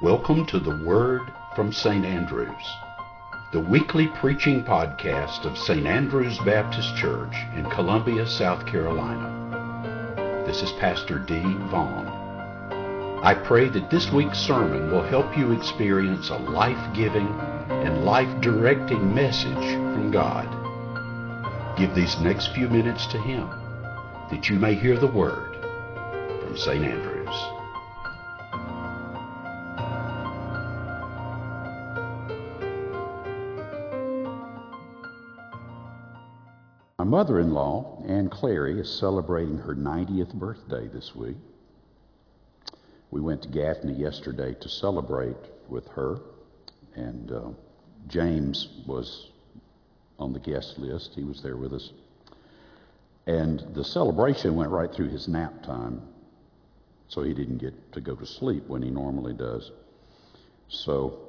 Welcome to the Word from St. Andrews, the weekly preaching podcast of St. Andrews Baptist Church in Columbia, South Carolina. This is Pastor D. Vaughn. I pray that this week's sermon will help you experience a life-giving and life-directing message from God. Give these next few minutes to Him, that you may hear the Word from St. Andrews. My mother-in-law, Ann Clary, is celebrating her 90th birthday this week. We went to Gaffney yesterday to celebrate with her, and James was on the guest list. He was there with us. And the celebration went right through his nap time, so he didn't get to go to sleep when he normally does. So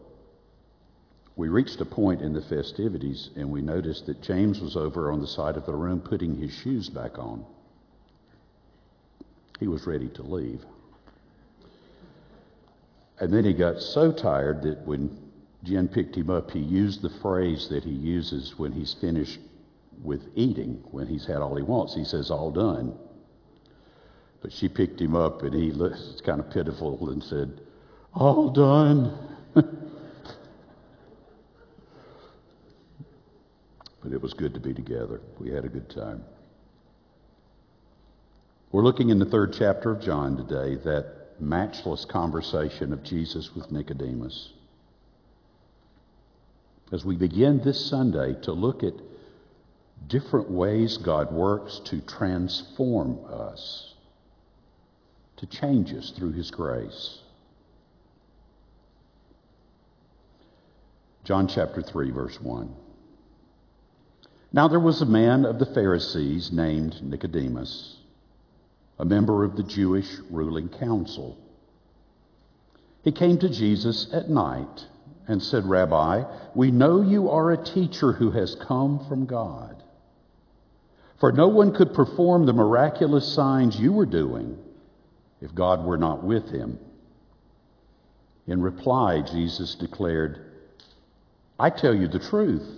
we reached a point in the festivities, and we noticed that James was over on the side of the room putting his shoes back on. He was ready to leave. And then he got so tired that when Jen picked him up, he used the phrase that he uses when he's finished with eating, when he's had all he wants. He says, "All done." But she picked him up, and he looked kind of pitiful and said, "All done." But it was good to be together. We had a good time. We're looking in the third chapter of John today, that matchless conversation of Jesus with Nicodemus. As we begin this Sunday to look at different ways God works to transform us, to change us through His grace. John chapter 3, verse 1. Now there was a man of the Pharisees named Nicodemus, a member of the Jewish ruling council. He came to Jesus at night and said, "Rabbi, we know you are a teacher who has come from God. For no one could perform the miraculous signs you were doing if God were not with him." In reply, Jesus declared, "I tell you the truth.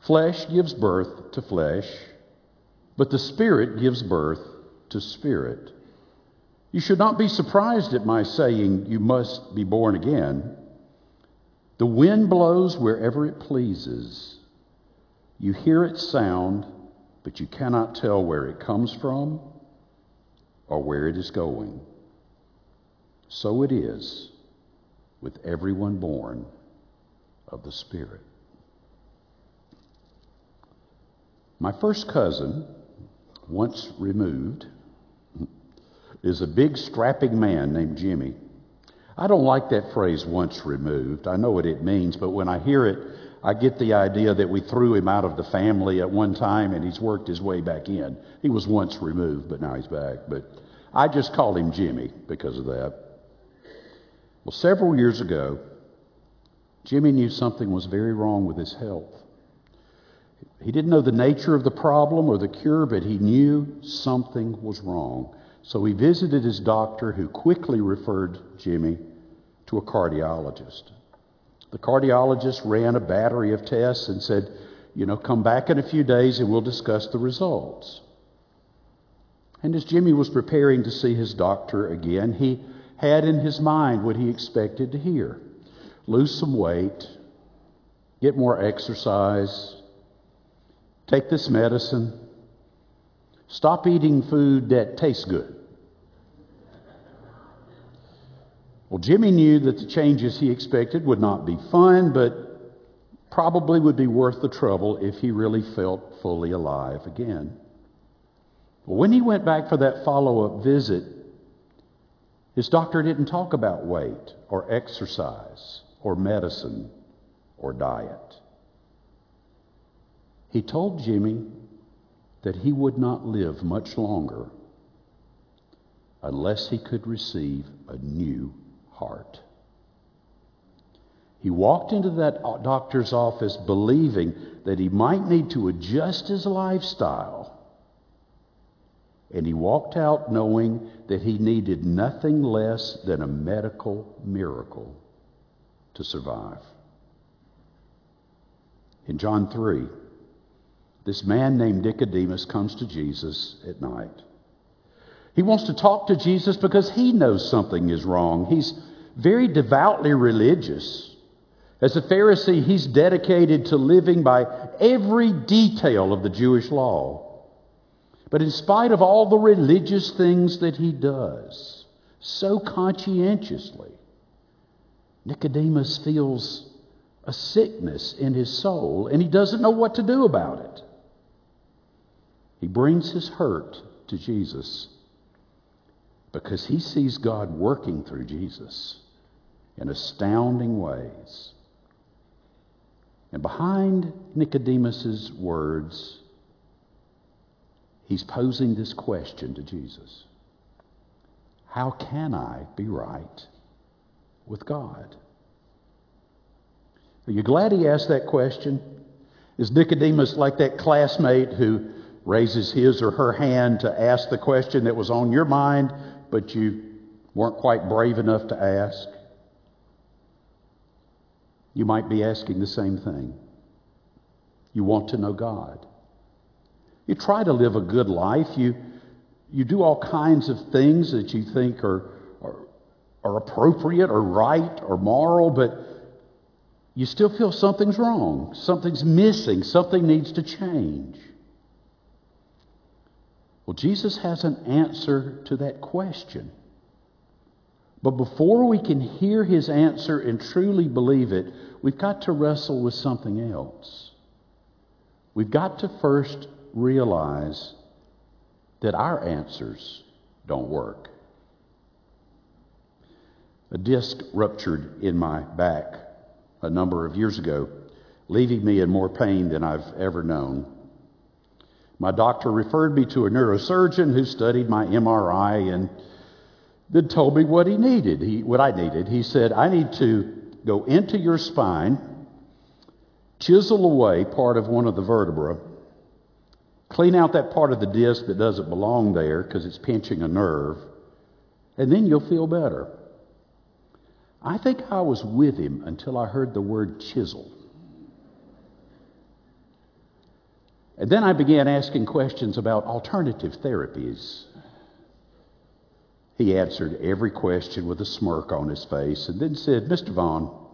Flesh gives birth to flesh, but the Spirit gives birth to spirit. You should not be surprised at my saying, 'You must be born again.' The wind blows wherever it pleases. You hear its sound, but you cannot tell where it comes from or where it is going. So it is with everyone born of the Spirit." My first cousin, once removed, is a big strapping man named Jimmy. I don't like that phrase, "once removed." I know what it means, but when I hear it, I get the idea that we threw him out of the family at one time and he's worked his way back in. He was once removed, but now he's back. But I just call him Jimmy because of that. Well, several years ago, Jimmy knew something was very wrong with his health. He didn't know the nature of the problem or the cure, but he knew something was wrong. So he visited his doctor, who quickly referred Jimmy to a cardiologist. The cardiologist ran a battery of tests and said, "Come back in a few days and we'll discuss the results." And as Jimmy was preparing to see his doctor again, he had in his mind what he expected to hear: lose some weight, get more exercise, take this medicine, stop eating food that tastes good. Well, Jimmy knew that the changes he expected would not be fun, but probably would be worth the trouble if he really felt fully alive again. Well, when he went back for that follow-up visit, His doctor didn't talk about weight or exercise or medicine or diet. He told Jimmy that he would not live much longer unless he could receive a new heart. He walked into that doctor's office believing that he might need to adjust his lifestyle. And he walked out knowing that he needed nothing less than a medical miracle to survive. In John 3, this man named Nicodemus comes to Jesus at night. He wants to talk to Jesus because he knows something is wrong. He's very devoutly religious. As a Pharisee, he's dedicated to living by every detail of the Jewish law. But in spite of all the religious things that he does, so conscientiously, Nicodemus feels a sickness in his soul, and he doesn't know what to do about it. He brings his hurt to Jesus because he sees God working through Jesus in astounding ways. And behind Nicodemus's words, he's posing this question to Jesus. How can I be right with God? Are you glad he asked that question? Is Nicodemus like that classmate who raises his or her hand to ask the question that was on your mind, but you weren't quite brave enough to ask? You might be asking the same thing. You want to know God. You try to live a good life. You do all kinds of things that you think are appropriate or right or moral, but you still feel something's wrong, something's missing, something needs to change. Well, Jesus has an answer to that question. But before we can hear his answer and truly believe it, we've got to wrestle with something else. We've got to first realize that our answers don't work. A disc ruptured in my back a number of years ago, leaving me in more pain than I've ever known. My doctor referred me to a neurosurgeon who studied my MRI and then told me what he needed. What I needed. He said, I need to go into your spine, chisel away part of one of the vertebrae, clean out that part of the disc that doesn't belong there because it's pinching a nerve, and then you'll feel better. I think I was with him until I heard the word chisel. And then I began asking questions about alternative therapies. He answered every question with a smirk on his face and then said, Mr. Vaughn,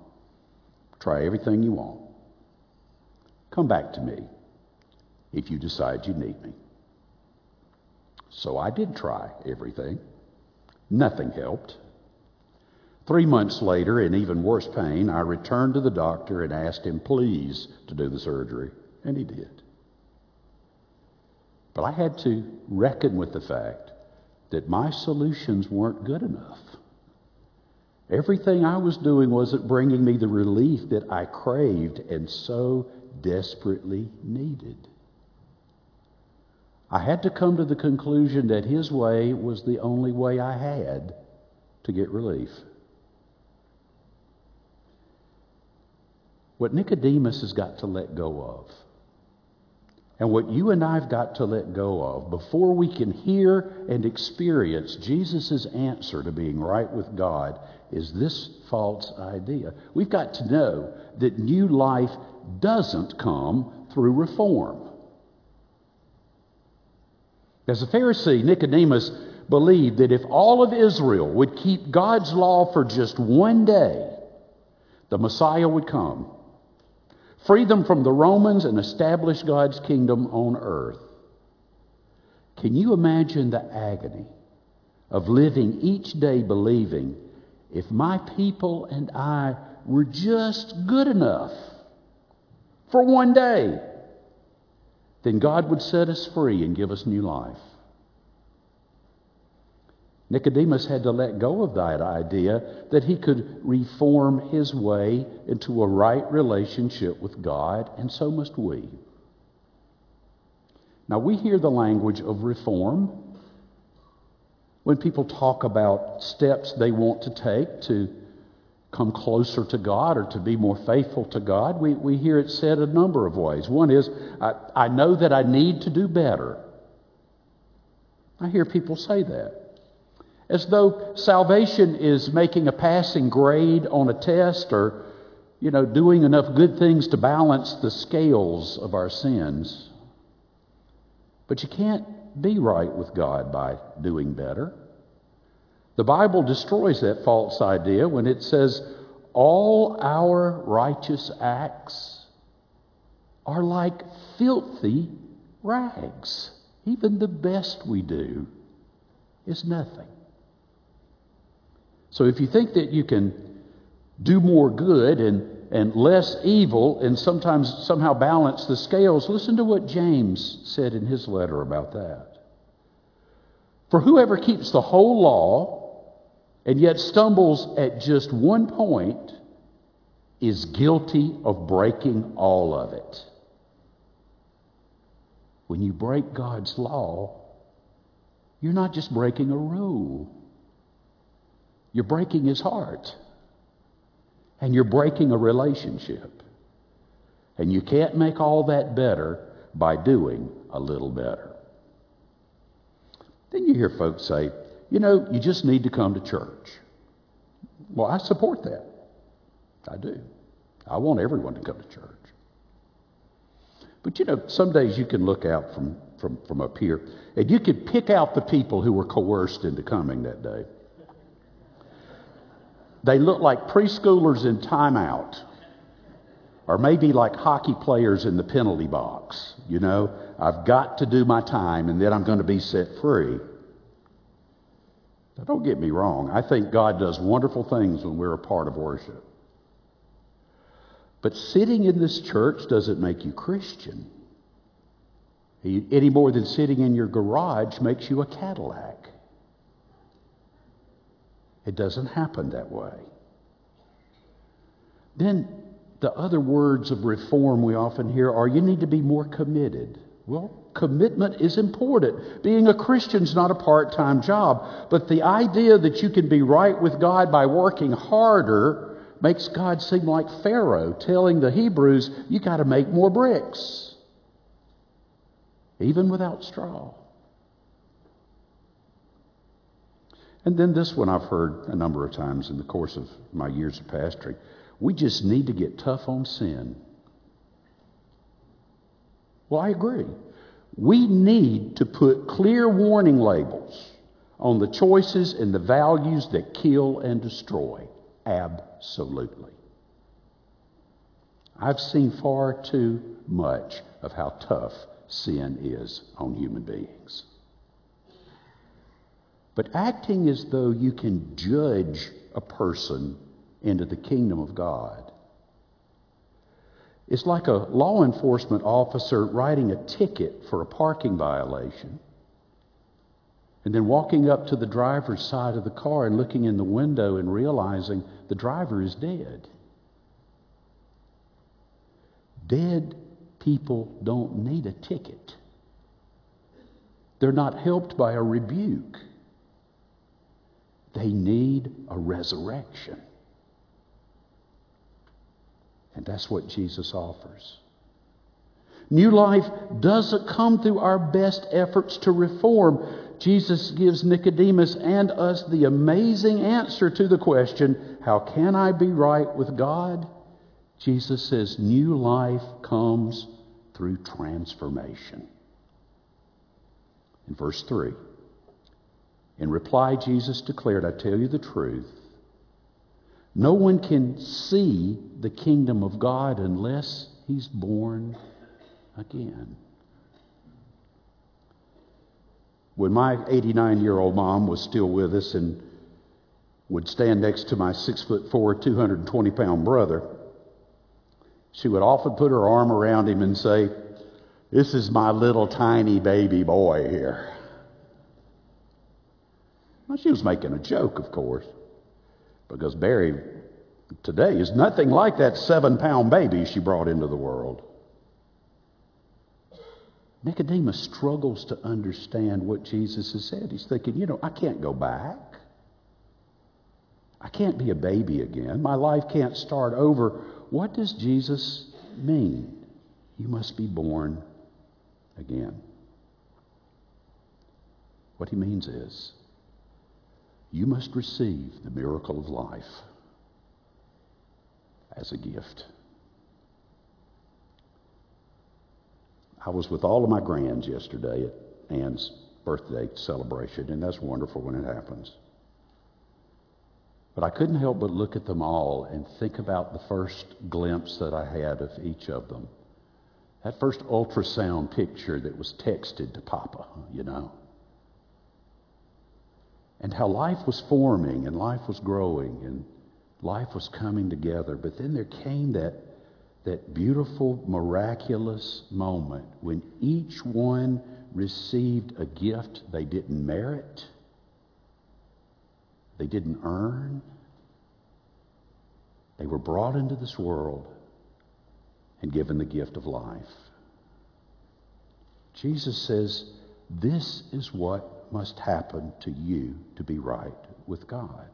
try everything you want. Come back to me if you decide you need me. So I did try everything. Nothing helped. 3 months later, in even worse pain, I returned to the doctor and asked him, please, to do the surgery, and he did. But I had to reckon with the fact that my solutions weren't good enough. Everything I was doing wasn't bringing me the relief that I craved and so desperately needed. I had to come to the conclusion that his way was the only way I had to get relief. What Nicodemus has got to let go of, and what you and I've got to let go of before we can hear and experience Jesus' answer to being right with God, is this false idea. We've got to know that new life doesn't come through reform. As a Pharisee, Nicodemus believed that if all of Israel would keep God's law for just one day, the Messiah would come, free them from the Romans, and establish God's kingdom on earth. Can you imagine the agony of living each day believing, if my people and I were just good enough for one day, then God would set us free and give us new life? Nicodemus had to let go of that idea that he could reform his way into a right relationship with God, and so must we. Now, we hear the language of reform when people talk about steps they want to take to come closer to God or to be more faithful to God. We hear it said a number of ways. One is, I know that I need to do better. I hear people say that. As though salvation is making a passing grade on a test or, doing enough good things to balance the scales of our sins. But you can't be right with God by doing better. The Bible destroys that false idea when it says all our righteous acts are like filthy rags. Even the best we do is nothing. So if you think that you can do more good and less evil and sometimes somehow balance the scales, listen to what James said in his letter about that. For whoever keeps the whole law and yet stumbles at just one point is guilty of breaking all of it. When you break God's law, you're not just breaking a rule. You're breaking his heart, and you're breaking a relationship. And you can't make all that better by doing a little better. Then you hear folks say, you just need to come to church. Well, I support that. I do. I want everyone to come to church. But, some days you can look out from up here, and you can pick out the people who were coerced into coming that day. They look like preschoolers in timeout, or maybe like hockey players in the penalty box. I've got to do my time, and then I'm going to be set free. Now, don't get me wrong. I think God does wonderful things when we're a part of worship. But sitting in this church doesn't make you Christian, any more than sitting in your garage makes you a Cadillac. It doesn't happen that way. Then the other words of reform we often hear are you need to be more committed. Well, commitment is important. Being a Christian is not a part-time job, but the idea that you can be right with God by working harder makes God seem like Pharaoh telling the Hebrews, you got to make more bricks, even without straw. And then this one I've heard a number of times in the course of my years of pastoring. We just need to get tough on sin. Well, I agree. We need to put clear warning labels on the choices and the values that kill and destroy. Absolutely. I've seen far too much of how tough sin is on human beings. But acting as though you can judge a person into the kingdom of God is like a law enforcement officer writing a ticket for a parking violation and then walking up to the driver's side of the car and looking in the window and realizing the driver is dead. Dead people don't need a ticket. They're not helped by a rebuke. They need a resurrection. And that's what Jesus offers. New life doesn't come through our best efforts to reform. Jesus gives Nicodemus and us the amazing answer to the question, how can I be right with God? Jesus says new life comes through transformation. In verse 3, in reply, Jesus declared, I tell you the truth, no one can see the kingdom of God unless he's born again. When my 89-year-old mom was still with us and would stand next to my 6'4", 220-pound brother, she would often put her arm around him and say, this is my little tiny baby boy here. Well, she was making a joke, of course, because Barry today is nothing like that 7-pound baby she brought into the world. Nicodemus struggles to understand what Jesus has said. He's thinking, you know, I can't go back. I can't be a baby again. My life can't start over. What does Jesus mean? You must be born again. What he means is, you must receive the miracle of life as a gift. I was with all of my grands yesterday at Ann's birthday celebration, and that's wonderful when it happens. But I couldn't help but look at them all and think about the first glimpse that I had of each of them. That first ultrasound picture that was texted to Papa, you know. And how life was forming and life was growing and life was coming together. But then there came that beautiful, miraculous moment when each one received a gift they didn't merit, they didn't earn. They were brought into this world and given the gift of life. Jesus says, this is what must happen to you to be right with God.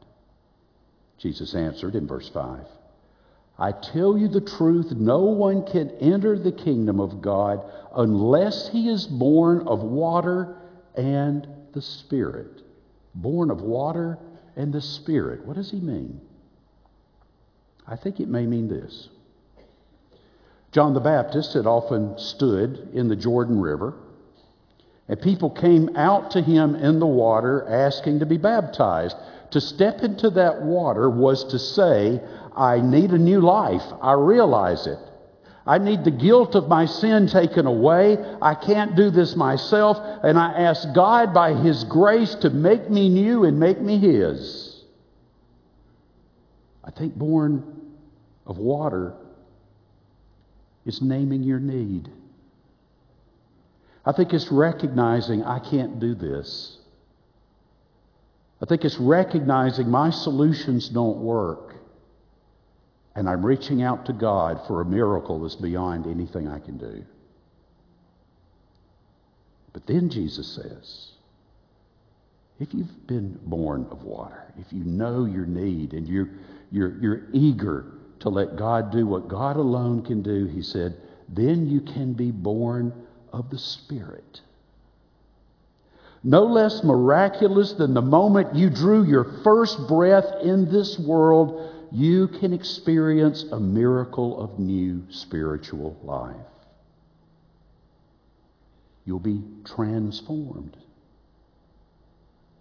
Jesus answered in verse 5, I tell you the truth, no one can enter the kingdom of God unless he is born of water and the Spirit. Born of water and the Spirit. What does he mean? I think it may mean this. John the Baptist had often stood in the Jordan River, and people came out to him in the water asking to be baptized. To step into that water was to say, I need a new life. I realize it. I need the guilt of my sin taken away. I can't do this myself. And I ask God by His grace to make me new and make me His. I think born of water is naming your need. I think it's recognizing I can't do this. I think it's recognizing my solutions don't work, and I'm reaching out to God for a miracle that's beyond anything I can do. But then Jesus says, if you've been born of water, if you know your need and you're eager to let God do what God alone can do, he said, then you can be born of the Spirit. No less miraculous than the moment you drew your first breath in this world, you can experience a miracle of new spiritual life. You'll be transformed,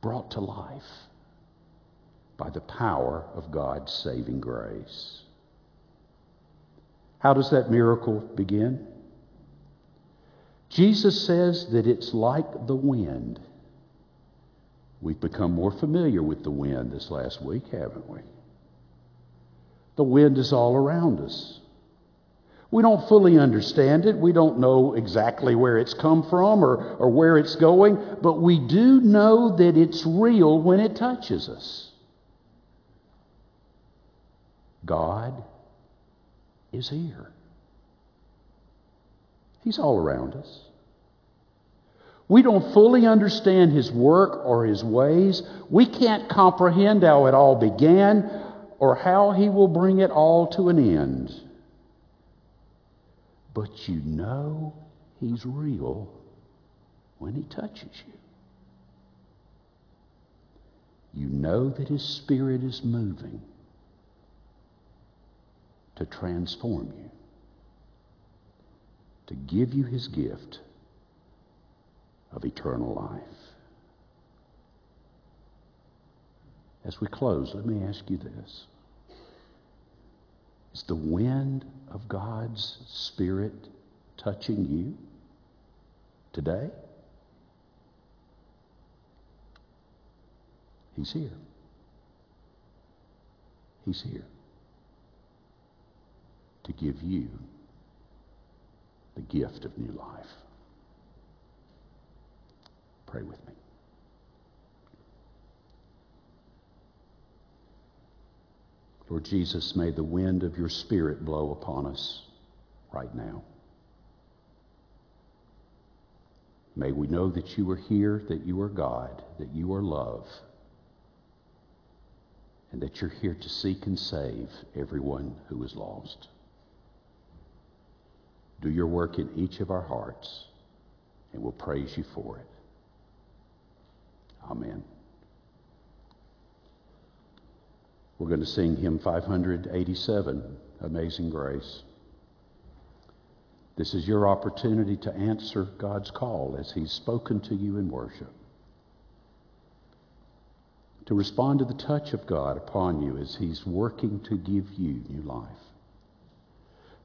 brought to life by the power of God's saving grace. How does that miracle begin? Jesus says that it's like the wind. We've become more familiar with the wind this last week, haven't we? The wind is all around us. We don't fully understand it. We don't know exactly where it's come from or where it's going, but we do know that it's real when it touches us. God is here. He's all around us. We don't fully understand His work or His ways. We can't comprehend how it all began or how He will bring it all to an end. But you know He's real when He touches you. You know that His Spirit is moving to transform you, to give you His gift of eternal life. As we close, let me ask you this. Is the wind of God's Spirit touching you today? He's here. He's here to give you the gift of new life. Pray with me. Lord Jesus, may the wind of your Spirit blow upon us right now. May we know that you are here, that you are God, that you are love, and that you're here to seek and save everyone who is lost. Do your work in each of our hearts, and we'll praise you for it. Amen. We're going to sing hymn 587, Amazing Grace. This is your opportunity to answer God's call as he's spoken to you in worship. To respond to the touch of God upon you as he's working to give you new life.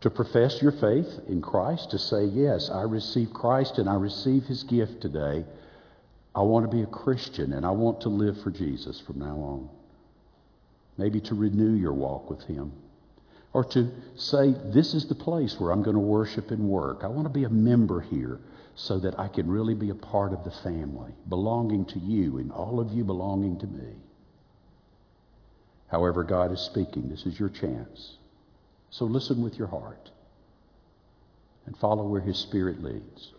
To profess your faith in Christ, to say, yes, I receive Christ and I receive his gift today. I want to be a Christian and I want to live for Jesus from now on. Maybe to renew your walk with him. Or to say, this is the place where I'm going to worship and work. I want to be a member here so that I can really be a part of the family, belonging to you and all of you belonging to me. However God is speaking, this is your chance. So listen with your heart and follow where his Spirit leads.